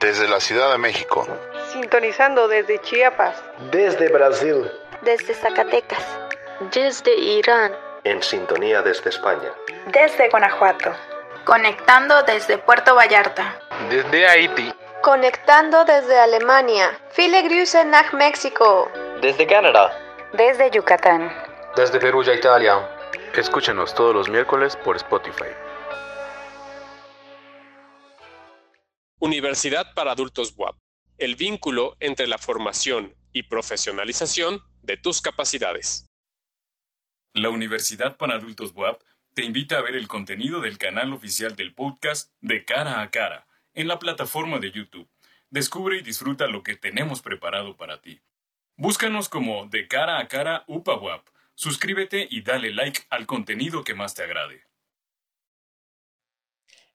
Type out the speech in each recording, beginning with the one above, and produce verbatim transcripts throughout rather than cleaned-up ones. Desde la Ciudad de México. Sintonizando desde Chiapas. Desde Brasil. Desde Zacatecas. Desde Irán. En sintonía desde España. Desde Guanajuato. Conectando desde Puerto Vallarta. Desde Haití. Conectando desde Alemania. Filegrüsen nach México. Desde Canadá. Desde Yucatán. Desde Perú y Italia. Escúchenos todos los miércoles por Spotify. Universidad para Adultos B U A P. El vínculo entre la formación y profesionalización de tus capacidades. La Universidad para Adultos B U A P te invita a ver el contenido del canal oficial del podcast De Cara a Cara en la plataforma de YouTube. Descubre y disfruta lo que tenemos preparado para ti. Búscanos como De Cara a Cara U P A B U A P. Suscríbete y dale like al contenido que más te agrade.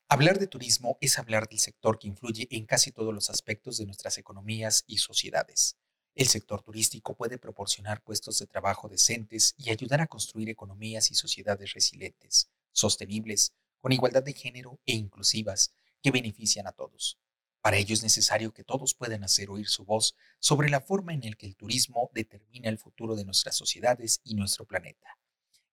Hablar de turismo es hablar del sector que influye en casi todos los aspectos de nuestras economías y sociedades. El sector turístico puede proporcionar puestos de trabajo decentes y ayudar a construir economías y sociedades resilientes, sostenibles, con igualdad de género e inclusivas, que benefician a todos. Para ello es necesario que todos puedan hacer oír su voz sobre la forma en la que el turismo determina el futuro de nuestras sociedades y nuestro planeta.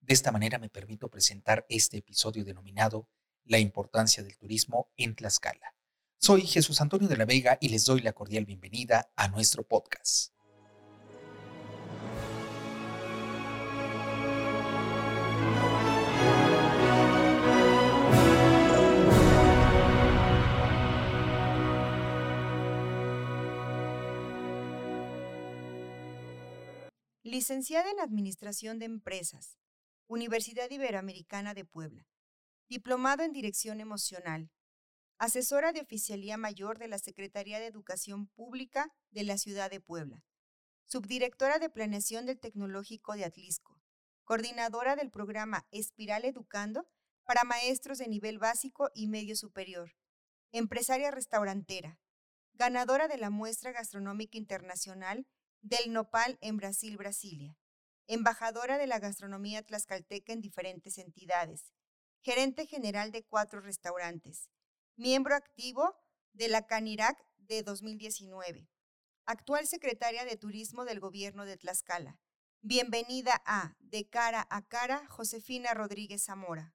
De esta manera me permito presentar este episodio denominado La importancia del turismo en Tlaxcala. Soy Jesús Antonio de la Vega y les doy la cordial bienvenida a nuestro podcast. Licenciada en Administración de Empresas, Universidad Iberoamericana de Puebla. Diplomado en Dirección Emocional, asesora de Oficialía Mayor de la Secretaría de Educación Pública de la Ciudad de Puebla, subdirectora de Planeación del Tecnológico de Atlixco, coordinadora del programa Espiral Educando para maestros de nivel básico y medio superior, empresaria restaurantera, ganadora de la Muestra Gastronómica Internacional del Nopal en Brasil, Brasilia, embajadora de la gastronomía tlaxcalteca en diferentes entidades, gerente general de cuatro restaurantes, miembro activo de la Canirac de dos mil diecinueve, actual secretaria de Turismo del Gobierno de Tlaxcala. Bienvenida a De Cara a Cara, Josefina Rodríguez Zamora.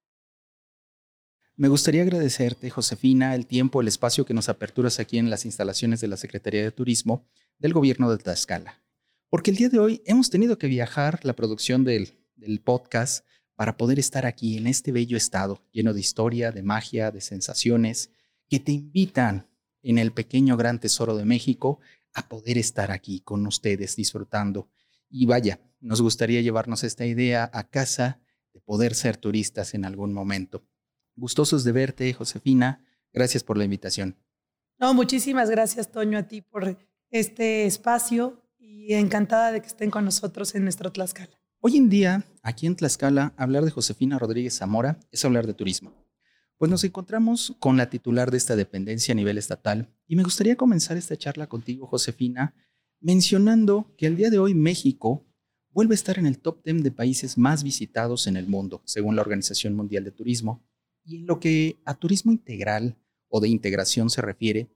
Me gustaría agradecerte, Josefina, el tiempo, el espacio que nos aperturas aquí en las instalaciones de la Secretaría de Turismo del Gobierno de Tlaxcala, porque el día de hoy hemos tenido que viajar la producción del, del podcast para poder estar aquí en este bello estado, lleno de historia, de magia, de sensaciones, que te invitan en el pequeño gran tesoro de México a poder estar aquí con ustedes disfrutando. Y vaya, nos gustaría llevarnos esta idea a casa de poder ser turistas en algún momento. Gustosos de verte, Josefina. Gracias por la invitación. No, muchísimas gracias, Toño, a ti por este espacio y encantada de que estén con nosotros en nuestro Tlaxcala. Hoy en día, aquí en Tlaxcala, hablar de Josefina Rodríguez Zamora es hablar de turismo. Pues nos encontramos con la titular de esta dependencia a nivel estatal y me gustaría comenzar esta charla contigo, Josefina, mencionando que al día de hoy México vuelve a estar en el top diez de países más visitados en el mundo, según la Organización Mundial de Turismo. Y en lo que a turismo integral o de integración se refiere,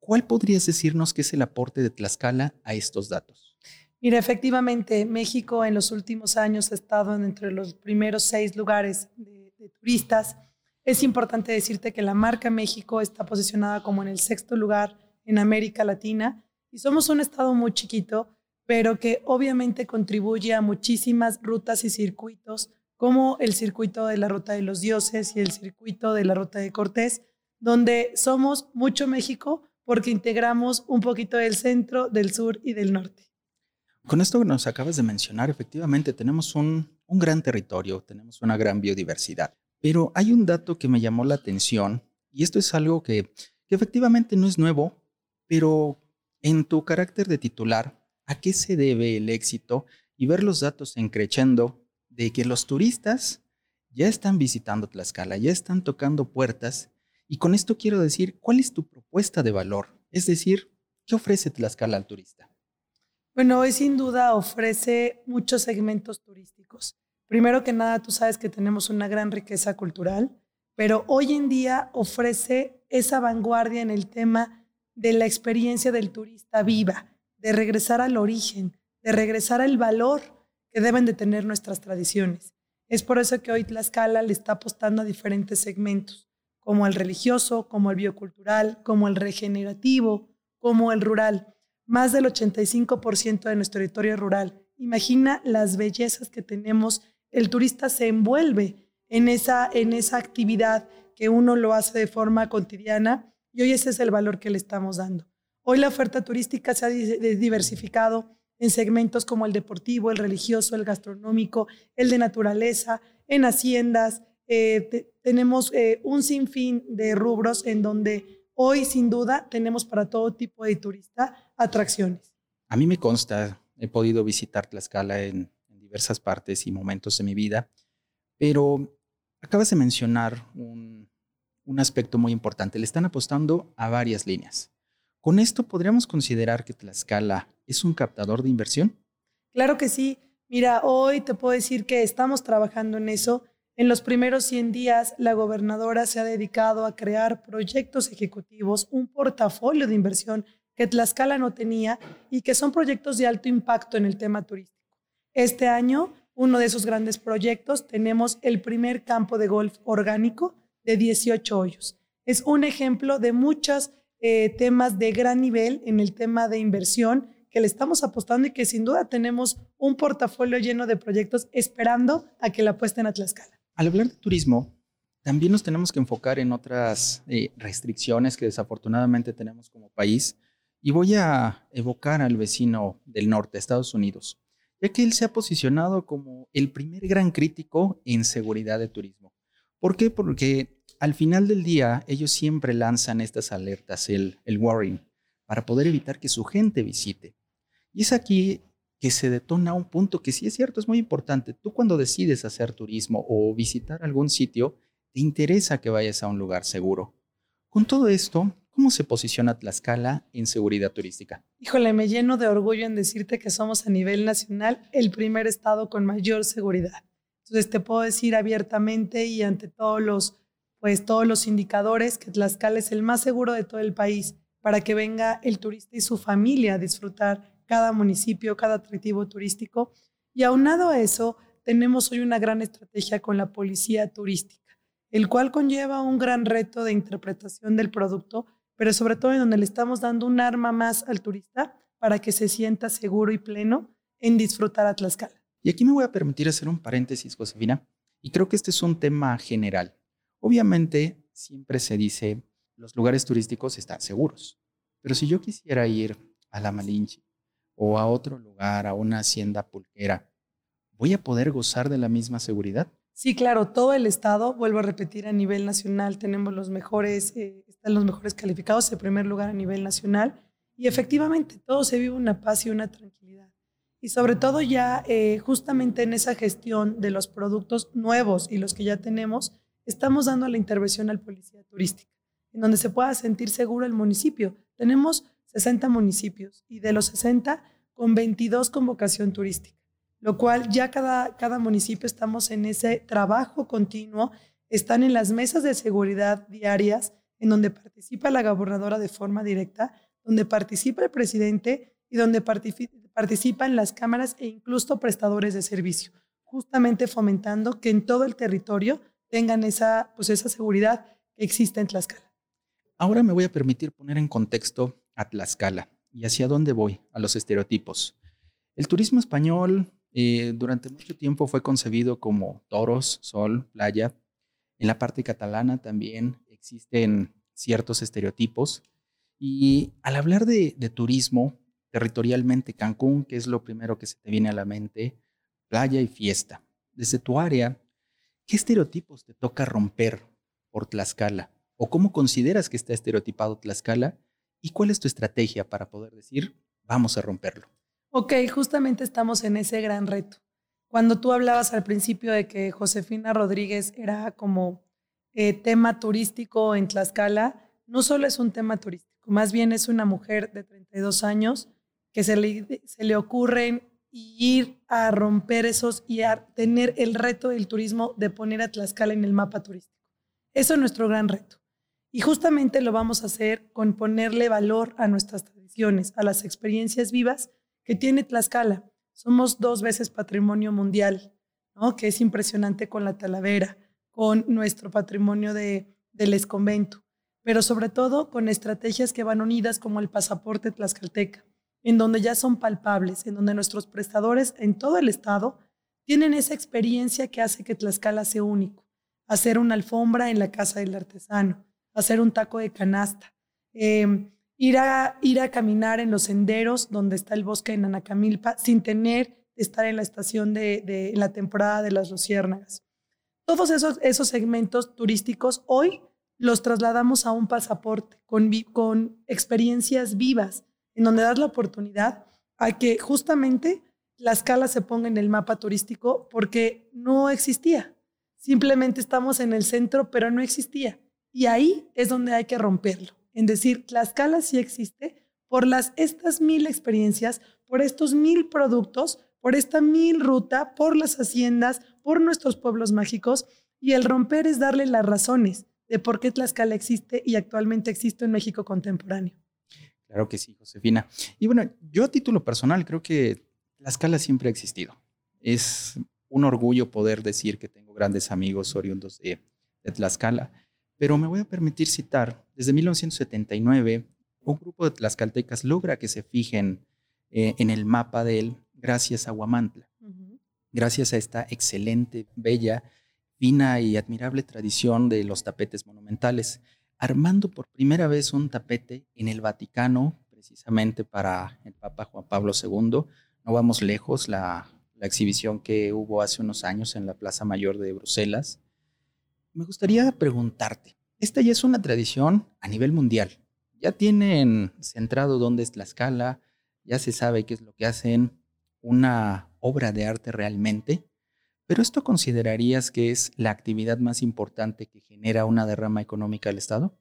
¿cuál podrías decirnos que es el aporte de Tlaxcala a estos datos? Mira, efectivamente, México en los últimos años ha estado entre los primeros seis lugares de, de turistas. Es importante decirte que la marca México está posicionada como en el sexto lugar en América Latina y somos un estado muy chiquito, pero que obviamente contribuye a muchísimas rutas y circuitos, como el circuito de la Ruta de los Dioses y el circuito de la Ruta de Cortés, donde somos mucho México porque integramos un poquito del centro, del sur y del norte. Con esto que nos acabas de mencionar, efectivamente tenemos un, un gran territorio, tenemos una gran biodiversidad. Pero hay un dato que me llamó la atención y esto es algo que, que efectivamente no es nuevo, pero en tu carácter de titular, ¿a qué se debe el éxito y ver los datos en crescendo de que los turistas ya están visitando Tlaxcala, ya están tocando puertas? Y con esto quiero decir, ¿cuál es tu propuesta de valor? Es decir, ¿qué ofrece Tlaxcala al turista? Bueno, hoy sin duda ofrece muchos segmentos turísticos. Primero que nada, tú sabes que tenemos una gran riqueza cultural, pero hoy en día ofrece esa vanguardia en el tema de la experiencia del turista viva, de regresar al origen, de regresar al valor que deben de tener nuestras tradiciones. Es por eso que hoy Tlaxcala le está apostando a diferentes segmentos, como el religioso, como el biocultural, como el regenerativo, como el rural. Más del ochenta y cinco por ciento de nuestro territorio rural. Imagina las bellezas que tenemos. El turista se envuelve en esa, en esa actividad que uno lo hace de forma cotidiana y hoy ese es el valor que le estamos dando. Hoy la oferta turística se ha diversificado en segmentos como el deportivo, el religioso, el gastronómico, el de naturaleza, en haciendas. Eh, te, tenemos eh, un sinfín de rubros en donde hoy sin duda tenemos para todo tipo de turista atracciones. A mí me consta, he podido visitar Tlaxcala en, en diversas partes y momentos de mi vida, pero acabas de mencionar un, un aspecto muy importante. Le están apostando a varias líneas. ¿Con esto podríamos considerar que Tlaxcala es un captador de inversión? Claro que sí. Mira, hoy te puedo decir que estamos trabajando en eso. En los primeros cien días, la gobernadora se ha dedicado a crear proyectos ejecutivos, un portafolio de inversión que Tlaxcala no tenía y que son proyectos de alto impacto en el tema turístico. Este año, uno de esos grandes proyectos, tenemos el primer campo de golf orgánico de dieciocho hoyos. Es un ejemplo de muchas Eh, temas de gran nivel en el tema de inversión que le estamos apostando y que sin duda tenemos un portafolio lleno de proyectos esperando a que la apuesten a Tlaxcala. Al hablar de turismo, también nos tenemos que enfocar en otras eh, restricciones que desafortunadamente tenemos como país y voy a evocar al vecino del norte, Estados Unidos, ya que él se ha posicionado como el primer gran crítico en seguridad de turismo. ¿Por qué? Porque al final del día, ellos siempre lanzan estas alertas, el, el warning, para poder evitar que su gente visite. Y es aquí que se detona un punto que sí es cierto, es muy importante. Tú cuando decides hacer turismo o visitar algún sitio, te interesa que vayas a un lugar seguro. Con todo esto, ¿cómo se posiciona Tlaxcala en seguridad turística? Híjole, me lleno de orgullo en decirte que somos a nivel nacional el primer estado con mayor seguridad. Entonces te puedo decir abiertamente y ante todos los pues todos los indicadores que Tlaxcala es el más seguro de todo el país para que venga el turista y su familia a disfrutar cada municipio, cada atractivo turístico. Y aunado a eso, tenemos hoy una gran estrategia con la policía turística, el cual conlleva un gran reto de interpretación del producto, pero sobre todo en donde le estamos dando un arma más al turista para que se sienta seguro y pleno en disfrutar a Tlaxcala. Y aquí me voy a permitir hacer un paréntesis, Josefina, y creo que este es un tema general. Obviamente, siempre se dice, los lugares turísticos están seguros. Pero si yo quisiera ir a La Malinche o a otro lugar, a una hacienda pulquera, ¿voy a poder gozar de la misma seguridad? Sí, claro, todo el estado, vuelvo a repetir, a nivel nacional tenemos los mejores, eh, están los mejores calificados, en primer lugar a nivel nacional. Y efectivamente, todo se vive una paz y una tranquilidad. Y sobre todo ya eh, justamente en esa gestión de los productos nuevos y los que ya tenemos, estamos dando la intervención al policía turística, en donde se pueda sentir seguro el municipio. Tenemos sesenta municipios y de los sesenta, con veintidós con vocación turística, lo cual ya cada, cada municipio estamos en ese trabajo continuo, están en las mesas de seguridad diarias, en donde participa la gobernadora de forma directa, donde participa el presidente y donde particip- participan las cámaras e incluso prestadores de servicio, justamente fomentando que en todo el territorio tengan esa, pues esa seguridad que existe en Tlaxcala. Ahora me voy a permitir poner en contexto a Tlaxcala y hacia dónde voy, a los estereotipos. El turismo español eh, durante mucho tiempo fue concebido como toros, sol, playa. En la parte catalana también existen ciertos estereotipos. Y al hablar de, de turismo, territorialmente Cancún, que es lo primero que se te viene a la mente, playa y fiesta. Desde tu área, ¿qué estereotipos te toca romper por Tlaxcala? ¿O cómo consideras que está estereotipado Tlaxcala? ¿Y cuál es tu estrategia para poder decir, vamos a romperlo? Ok, justamente estamos en ese gran reto. Cuando tú hablabas al principio de que Josefina Rodríguez era como eh, tema turístico en Tlaxcala, no solo es un tema turístico, más bien es una mujer de treinta y dos años que se le, se le ocurren y ir a romper esos y a tener el reto del turismo de poner a Tlaxcala en el mapa turístico. Eso es nuestro gran reto. Y justamente lo vamos a hacer con ponerle valor a nuestras tradiciones, a las experiencias vivas que tiene Tlaxcala. Somos dos veces patrimonio mundial, ¿no? Que es impresionante con la Talavera, con nuestro patrimonio de, del exconvento, pero sobre todo con estrategias que van unidas como el pasaporte tlaxcalteca, en donde ya son palpables, en donde nuestros prestadores en todo el estado tienen esa experiencia que hace que Tlaxcala sea único. Hacer una alfombra en la casa del artesano, hacer un taco de canasta, eh, ir, a, ir a caminar en los senderos donde está el bosque de Nanacamilpa sin tener que estar en la estación de, de en la temporada de las luciérnagas. Todos esos, esos segmentos turísticos hoy los trasladamos a un pasaporte con, con experiencias vivas en donde das la oportunidad a que justamente Tlaxcala se ponga en el mapa turístico porque no existía. Simplemente estamos en el centro, pero no existía. Y ahí es donde hay que romperlo. En decir, Tlaxcala sí existe por las, estas mil experiencias, por estos mil productos, por esta mil ruta, por las haciendas, por nuestros pueblos mágicos. Y el romper es darle las razones de por qué Tlaxcala existe y actualmente existe en México contemporáneo. Claro que sí, Josefina. Y bueno, yo a título personal creo que Tlaxcala siempre ha existido. Es un orgullo poder decir que tengo grandes amigos oriundos de, de Tlaxcala, pero me voy a permitir citar, desde mil novecientos setenta y nueve, un grupo de tlaxcaltecas logra que se fijen eh, en el mapa de él gracias a Huamantla, uh-huh. gracias a esta excelente, bella, fina y admirable tradición de los tapetes monumentales, armando por primera vez un tapete en el Vaticano, precisamente para el Papa Juan Pablo segundo. No vamos lejos, la, la exhibición que hubo hace unos años en la Plaza Mayor de Bruselas. Me gustaría preguntarte, esta ya es una tradición a nivel mundial. Ya tienen centrado dónde es Tlaxcala, ya se sabe qué es lo que hacen, una obra de arte realmente, pero ¿esto considerarías que es la actividad más importante que genera una derrama económica al Estado?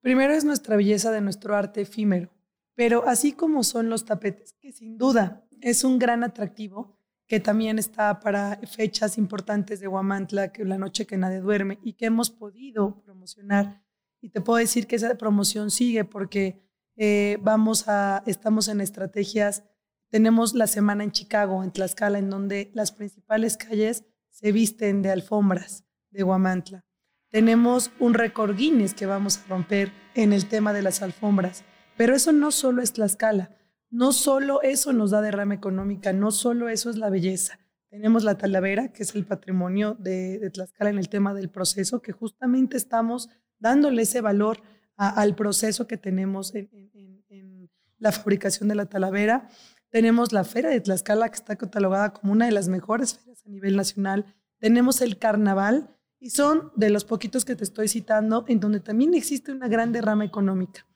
Primero es nuestra belleza de nuestro arte efímero, pero así como son los tapetes, que sin duda es un gran atractivo que también está para fechas importantes de Huamantla, que la noche que nadie duerme, y que hemos podido promocionar. Y te puedo decir que esa promoción sigue porque eh, vamos a, estamos en estrategias. Tenemos la semana en Chicago, en Tlaxcala, en donde las principales calles se visten de alfombras de Huamantla. Tenemos un récord Guinness que vamos a romper en el tema de las alfombras. Pero eso no solo es Tlaxcala. No solo eso nos da derrama económica, no solo eso es la belleza. Tenemos la Talavera, que es el patrimonio de, de Tlaxcala en el tema del proceso, que justamente estamos dándole ese valor a, al proceso que tenemos en, en, en la fabricación de la Talavera. Tenemos la Feria de Tlaxcala, que está catalogada como una de las mejores ferias a nivel nacional. Tenemos el Carnaval, y son de los poquitos que te estoy citando, en donde también existe una gran derrama económica.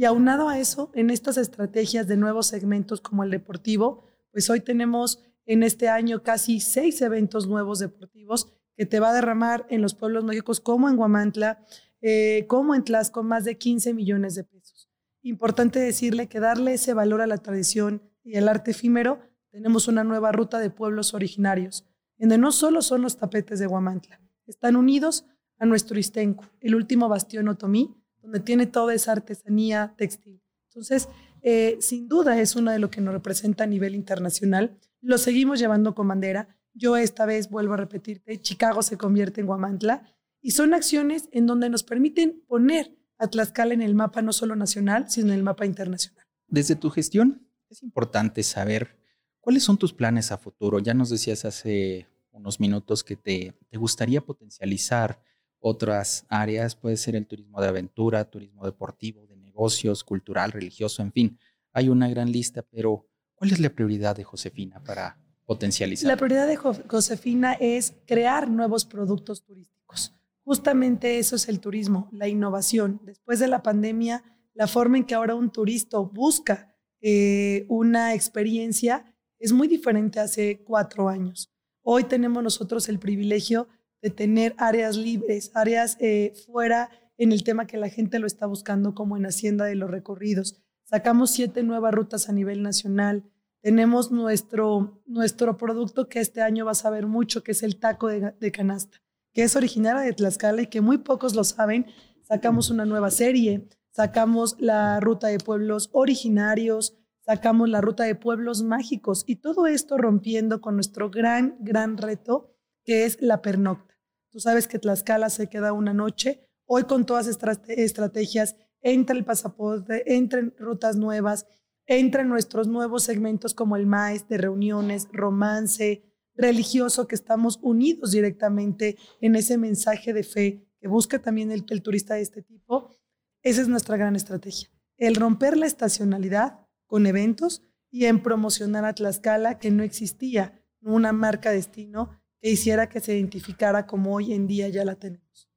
Y aunado a eso, en estas estrategias de nuevos segmentos como el deportivo, pues hoy tenemos en este año casi seis eventos nuevos deportivos que te va a derramar en los pueblos mágicos como en Huamantla, eh, como en Tlaxco, más de quince millones de pesos. Importante decirle que darle ese valor a la tradición y al arte efímero, tenemos una nueva ruta de pueblos originarios, donde no solo son los tapetes de Huamantla, están unidos a nuestro Istenco, el último bastión otomí, donde tiene toda esa artesanía textil. Entonces, eh, sin duda es uno de lo que nos representa a nivel internacional. Lo seguimos llevando con bandera. Yo esta vez vuelvo a repetirte, Chicago se convierte en Huamantla, y son acciones en donde nos permiten poner a Tlaxcala en el mapa no solo nacional, sino en el mapa internacional. Desde tu gestión, es importante saber cuáles son tus planes a futuro. Ya nos decías hace unos minutos que te, te gustaría potencializar otras áreas, puede ser el turismo de aventura, turismo deportivo, de negocios, cultural, religioso, en fin. Hay una gran lista, pero ¿cuál es la prioridad de Josefina para potencializar? La prioridad de jo- Josefina es crear nuevos productos turísticos. Justamente eso es el turismo, la innovación. Después de la pandemia, la forma en que ahora un turista busca eh, una experiencia es muy diferente hace cuatro años. Hoy tenemos nosotros el privilegio de tener áreas libres, áreas eh, fuera en el tema que la gente lo está buscando, como en Hacienda de los Recorridos. Sacamos siete nuevas rutas a nivel nacional. Tenemos nuestro, nuestro producto que este año vas a ver mucho, que es el taco de, de canasta, que es originario de Tlaxcala y que muy pocos lo saben. sacamos una nueva serie, sacamos la ruta de pueblos originarios, sacamos la ruta de pueblos mágicos y todo esto rompiendo con nuestro gran, gran reto que es la pernocta. Tú sabes que Tlaxcala se queda una noche. Hoy con todas estas estrategias, entra el pasaporte, entran rutas nuevas, entran nuestros nuevos segmentos como el maíz de reuniones, romance, religioso, que estamos unidos directamente en ese mensaje de fe que busca también el, el turista de este tipo. Esa es nuestra gran estrategia, el romper la estacionalidad con eventos y en promocionar a Tlaxcala, que no existía una marca destino que hiciera que se identificara como hoy en día ya la tenemos.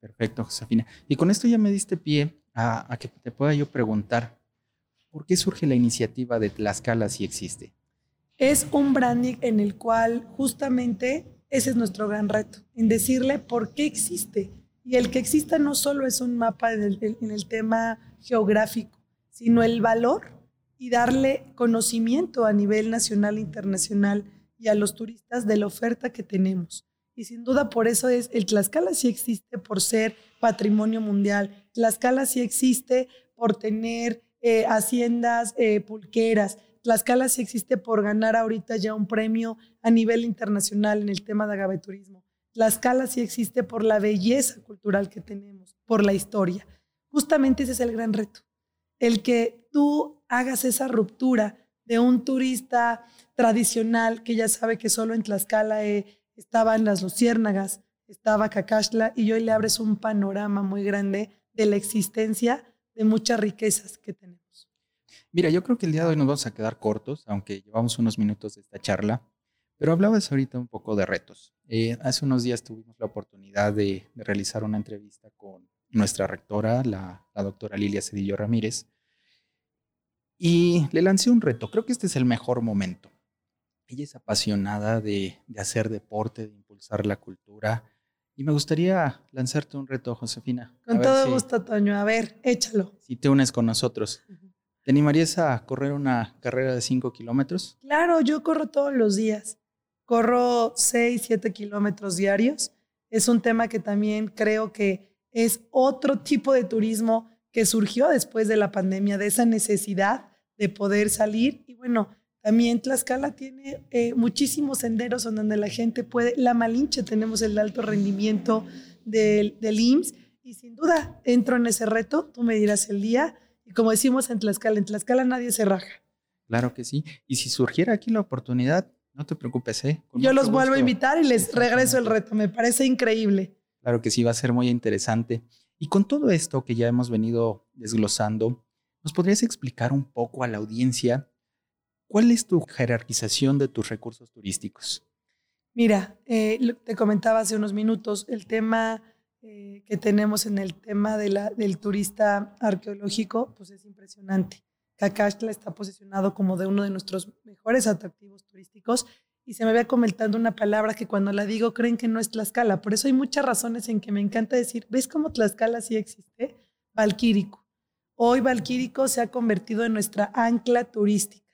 Perfecto, Josefina. Y con esto ya me diste pie a, a que te pueda yo preguntar, ¿por qué surge la iniciativa de Tlaxcala sí existe? Es un branding en el cual justamente ese es nuestro gran reto, en decirle por qué existe. Y el que exista no solo es un mapa en el, en el tema geográfico, sino el valor y darle conocimiento a nivel nacional e internacional y a los turistas de la oferta que tenemos. Y sin duda por eso es, el Tlaxcala sí existe por ser patrimonio mundial, Tlaxcala sí existe por tener eh, haciendas eh, pulqueras, Tlaxcala sí existe por ganar ahorita ya un premio a nivel internacional en el tema de agaveturismo, Tlaxcala sí existe por la belleza cultural que tenemos, por la historia. Justamente ese es el gran reto, el que tú hagas esa ruptura de un turista tradicional que ya sabe que solo en Tlaxcala eh, estaban las luciérnagas, estaba Cacaxtla, y hoy le abres un panorama muy grande de la existencia de muchas riquezas que tenemos. Mira, yo creo que el día de hoy nos vamos a quedar cortos, aunque llevamos unos minutos de esta charla, pero hablabas ahorita un poco de retos. Eh, hace unos días tuvimos la oportunidad de, de realizar una entrevista con nuestra rectora, la, la doctora Lilia Cedillo Ramírez, y le lancé un reto. Creo que este es el mejor momento. Ella es apasionada de, de hacer deporte, de impulsar la cultura. Y me gustaría lanzarte un reto, Josefina. Con todo gusto, Toño. A ver, échalo. Si te unes con nosotros. Uh-huh. ¿Te animarías a correr una carrera de cinco kilómetros? Claro, yo corro todos los días. Corro seis, siete kilómetros diarios. Es un tema que también creo que es otro tipo de turismo que surgió después de la pandemia, de esa necesidad de poder salir. Y bueno, también Tlaxcala tiene eh, muchísimos senderos donde la gente puede. La Malinche, tenemos el alto rendimiento del, del I M S S, y sin duda entro en ese reto. Tú me dirás el día, y como decimos en Tlaxcala, en Tlaxcala nadie se raja. Claro que sí, y si surgiera aquí la oportunidad, no te preocupes, ¿eh? Con Yo los gusto. Vuelvo a invitar y les regreso el reto, me parece increíble. Claro que sí, va a ser muy interesante. Y con todo esto que ya hemos venido desglosando, ¿nos podrías explicar un poco a la audiencia cuál es tu jerarquización de tus recursos turísticos? Mira, eh, te comentaba hace unos minutos el tema eh, que tenemos en el tema de la, del turista arqueológico, pues es impresionante. Cacaxtla está posicionado como de uno de nuestros mejores atractivos turísticos, y se me había comentado una palabra que cuando la digo creen que no es Tlaxcala. Por eso hay muchas razones en que me encanta decir, ¿ves cómo Tlaxcala sí existe? Val'quirico. Hoy Val'quirico se ha convertido en nuestra ancla turística.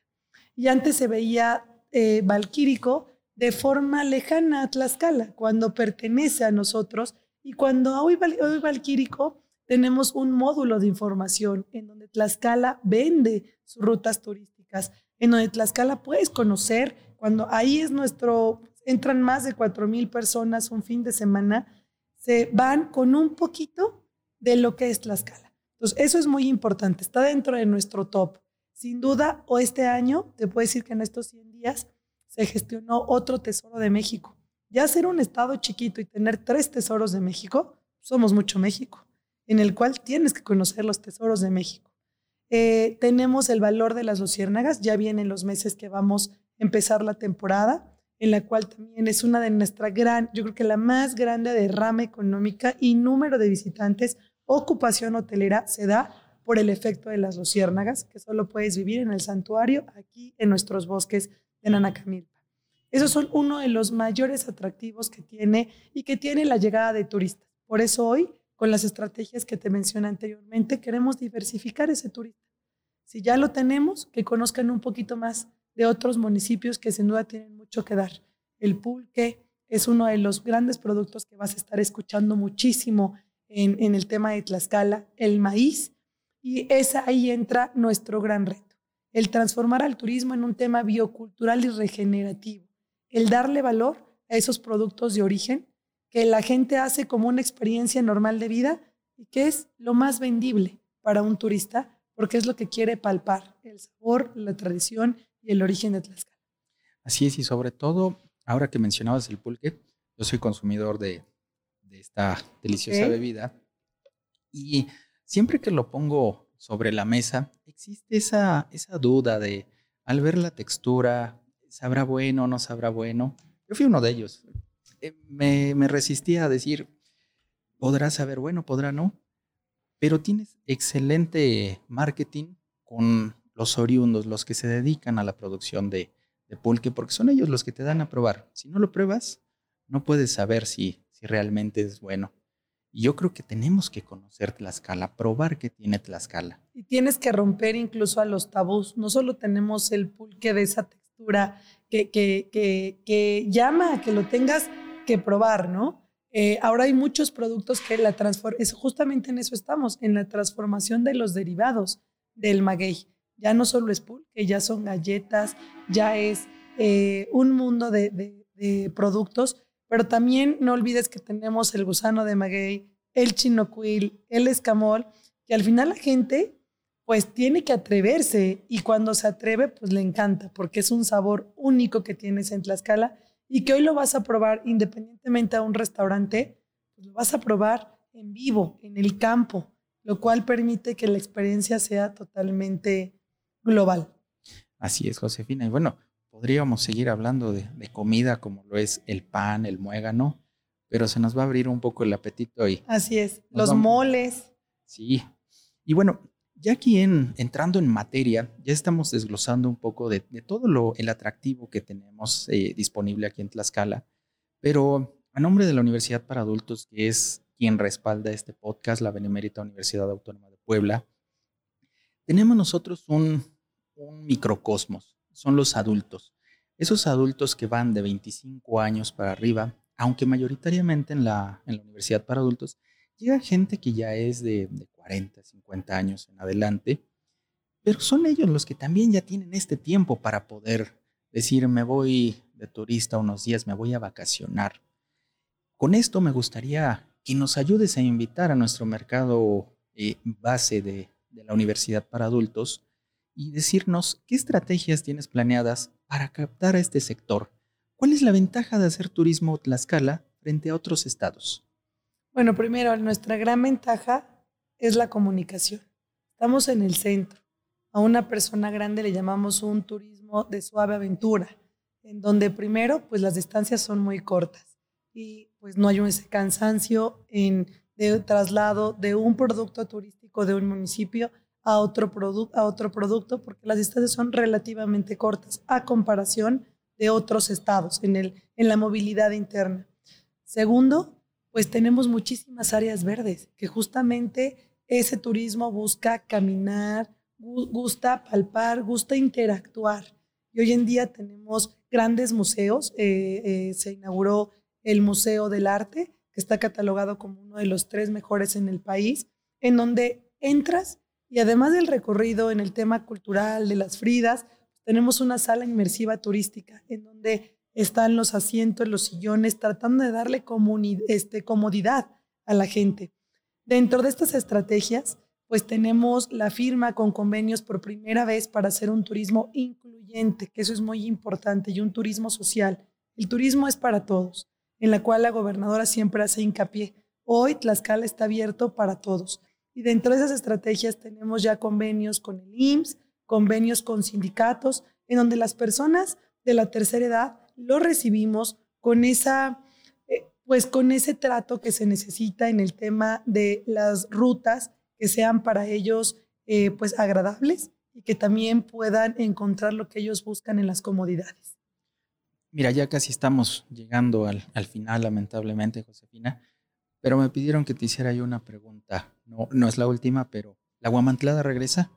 Y antes se veía eh, Val'quirico de forma lejana a Tlaxcala, cuando pertenece a nosotros. Y cuando hoy, hoy Val'quirico, tenemos un módulo de información en donde Tlaxcala vende sus rutas turísticas, en donde Tlaxcala puedes conocer, cuando ahí es nuestro, entran más de cuatro mil personas un fin de semana, se van con un poquito de lo que es Tlaxcala. Entonces, eso es muy importante, está dentro de nuestro top. Sin duda, o este año, te puedo decir que en estos cien días se gestionó otro tesoro de México. Ya ser un estado chiquito y tener tres tesoros de México, somos mucho México, en el cual tienes que conocer los tesoros de México. Eh, tenemos el valor de las luciérnagas, ya vienen los meses que vamos a empezar la temporada, en la cual también es una de nuestra gran, yo creo que la más grande derrama económica y número de visitantes, ocupación hotelera se da por el efecto de las luciérnagas, que solo puedes vivir en el santuario, aquí en nuestros bosques de Nanacamilpa. Esos son uno de los mayores atractivos que tiene y que tiene la llegada de turistas. Por eso hoy, con las estrategias que te mencioné anteriormente, queremos diversificar ese turista. Si ya lo tenemos, que conozcan un poquito más de otros municipios que sin duda tienen mucho que dar. El pulque es uno de los grandes productos que vas a estar escuchando muchísimo en, en el tema de Tlaxcala, el maíz, y esa, ahí entra nuestro gran reto, el transformar al turismo en un tema biocultural y regenerativo, el darle valor a esos productos de origen que la gente hace como una experiencia normal de vida y que es lo más vendible para un turista porque es lo que quiere palpar, el sabor, la tradición y el origen de Tlaxcala. Así es, y sobre todo, ahora que mencionabas el pulque, yo soy consumidor de, de esta deliciosa okay. bebida y siempre que lo pongo sobre la mesa existe esa, esa duda de al ver la textura, ¿sabrá bueno, no sabrá bueno? Yo fui uno de ellos. Me, me resistía a decir, podrá saber bueno, podrá no, pero tienes excelente marketing con los oriundos, los que se dedican a la producción de, de pulque, porque son ellos los que te dan a probar. Si no lo pruebas, no puedes saber si, si realmente es bueno. Y yo creo que tenemos que conocer Tlaxcala, probar qué tiene Tlaxcala. Y tienes que romper incluso a los tabús. No solo tenemos el pulque de esa textura que, que, que, que llama a que lo tengas que probar, ¿no? Eh, ahora hay muchos productos que la transforman, justamente en eso estamos, en la transformación de los derivados del maguey. Ya no solo es pulque, ya son galletas, ya es eh, un mundo de, de, de productos, pero también no olvides que tenemos el gusano de maguey, el chinocuil, el escamol, que al final la gente pues tiene que atreverse y cuando se atreve pues le encanta porque es un sabor único que tienes en Tlaxcala y que hoy lo vas a probar independientemente a un restaurante, pues lo vas a probar en vivo, en el campo, lo cual permite que la experiencia sea totalmente global. Así es, Josefina. Y bueno, podríamos seguir hablando de, de comida como lo es el pan, el muégano, pero se nos va a abrir un poco el apetito hoy. Así es, los vamos... moles. Sí, y bueno, ya aquí en, entrando en materia, ya estamos desglosando un poco de, de todo lo, el atractivo que tenemos eh, disponible aquí en Tlaxcala, pero a nombre de la Universidad para Adultos, que es quien respalda este podcast, la Benemérita Universidad Autónoma de Puebla, tenemos nosotros un, un microcosmos, son los adultos. Esos adultos que van de veinticinco años para arriba, aunque mayoritariamente en la, en la Universidad para Adultos, llega gente que ya es de, de cuarenta, cincuenta años en adelante, pero son ellos los que también ya tienen este tiempo para poder decir, me voy de turista unos días, me voy a vacacionar. Con esto me gustaría que nos ayudes a invitar a nuestro mercado eh, base de, de la Universidad para Adultos y decirnos qué estrategias tienes planeadas para captar a este sector. ¿Cuál es la ventaja de hacer turismo Tlaxcala frente a otros estados? Bueno, primero, nuestra gran ventaja es la comunicación. Estamos en el centro. A una persona grande le llamamos un turismo de suave aventura, en donde primero, pues las distancias son muy cortas y pues no hay un cansancio en, de traslado de un producto turístico de un municipio a otro, produ- a otro producto, porque las distancias son relativamente cortas a comparación de otros estados en, el, en la movilidad interna. Segundo, pues tenemos muchísimas áreas verdes, que justamente ese turismo busca caminar, gusta palpar, gusta interactuar. Y hoy en día tenemos grandes museos. Eh, eh, se inauguró el Museo del Arte, que está catalogado como uno de los tres mejores en el país, en donde entras y además del recorrido en el tema cultural de las Fridas, tenemos una sala inmersiva turística en donde están los asientos, los sillones, tratando de darle comuni- este, comodidad a la gente. Dentro de estas estrategias, pues tenemos la firma con convenios por primera vez para hacer un turismo incluyente, que eso es muy importante, y un turismo social. El turismo es para todos, en la cual la gobernadora siempre hace hincapié. Hoy Tlaxcala está abierto para todos. Y dentro de esas estrategias tenemos ya convenios con el I M S S, convenios con sindicatos, en donde las personas de la tercera edad lo recibimos con, esa, pues con ese trato que se necesita en el tema de las rutas que sean para ellos eh, pues agradables y que también puedan encontrar lo que ellos buscan en las comodidades. Mira, ya casi estamos llegando al, al final, lamentablemente, Josefina, pero me pidieron que te hiciera yo una pregunta. No, no es la última, pero ¿la Huamantlada regresa?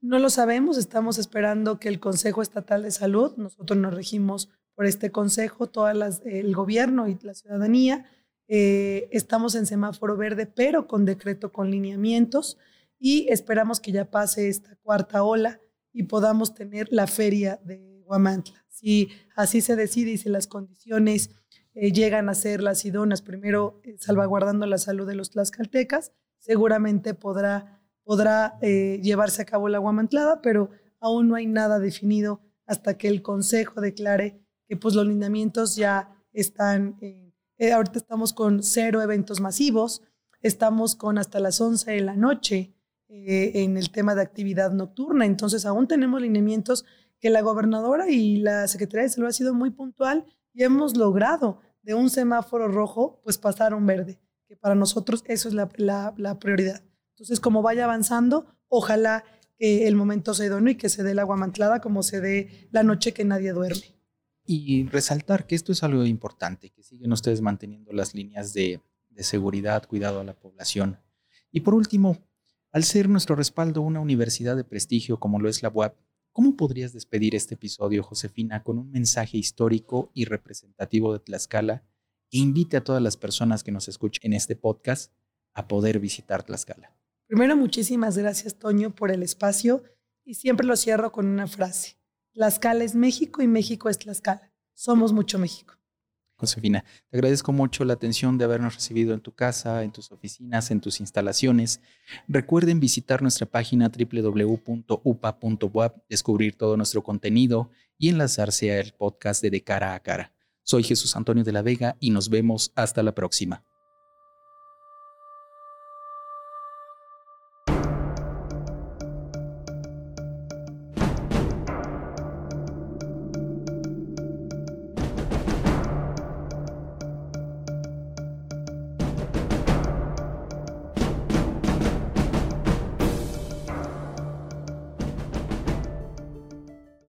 No lo sabemos, estamos esperando que el Consejo Estatal de Salud, nosotros nos regimos por este consejo, todo el gobierno y la ciudadanía Eh, estamos en semáforo verde, pero con decreto con lineamientos, y esperamos que ya pase esta cuarta ola y podamos tener la feria de Huamantla. Si así se decide y si las condiciones eh, llegan a ser las idóneas, primero eh, salvaguardando la salud de los tlaxcaltecas, seguramente podrá, podrá eh, llevarse a cabo la Huamantlada, pero aún no hay nada definido hasta que el Consejo declare que pues, los lineamientos ya están, eh, eh, ahorita estamos con cero eventos masivos, estamos con hasta las once de la noche eh, en el tema de actividad nocturna, entonces aún tenemos lineamientos que la gobernadora y la Secretaría de Salud ha sido muy puntual y hemos logrado de un semáforo rojo pues, pasar a un verde, que para nosotros eso es la, la, la prioridad. Entonces, como vaya avanzando, ojalá eh, el momento se idóneo y que se dé la Huamantlada como se dé la noche que nadie duerme. Y resaltar que esto es algo importante, que siguen ustedes manteniendo las líneas de, de seguridad, cuidado a la población. Y por último, al ser nuestro respaldo una universidad de prestigio como lo es la B U A P, ¿cómo podrías despedir este episodio, Josefina, con un mensaje histórico y representativo de Tlaxcala que invite a todas las personas que nos escuchen en este podcast a poder visitar Tlaxcala? Primero, muchísimas gracias, Toño, por el espacio, y siempre lo cierro con una frase. Tlaxcala es México y México es Tlaxcala. Somos mucho México. Josefina, te agradezco mucho la atención de habernos recibido en tu casa, en tus oficinas, en tus instalaciones. Recuerden visitar nuestra página doble u doble u doble u punto u p a punto b u a p, descubrir todo nuestro contenido y enlazarse al podcast de De Cara a Cara. Soy Jesús Antonio de la Vega y nos vemos hasta la próxima.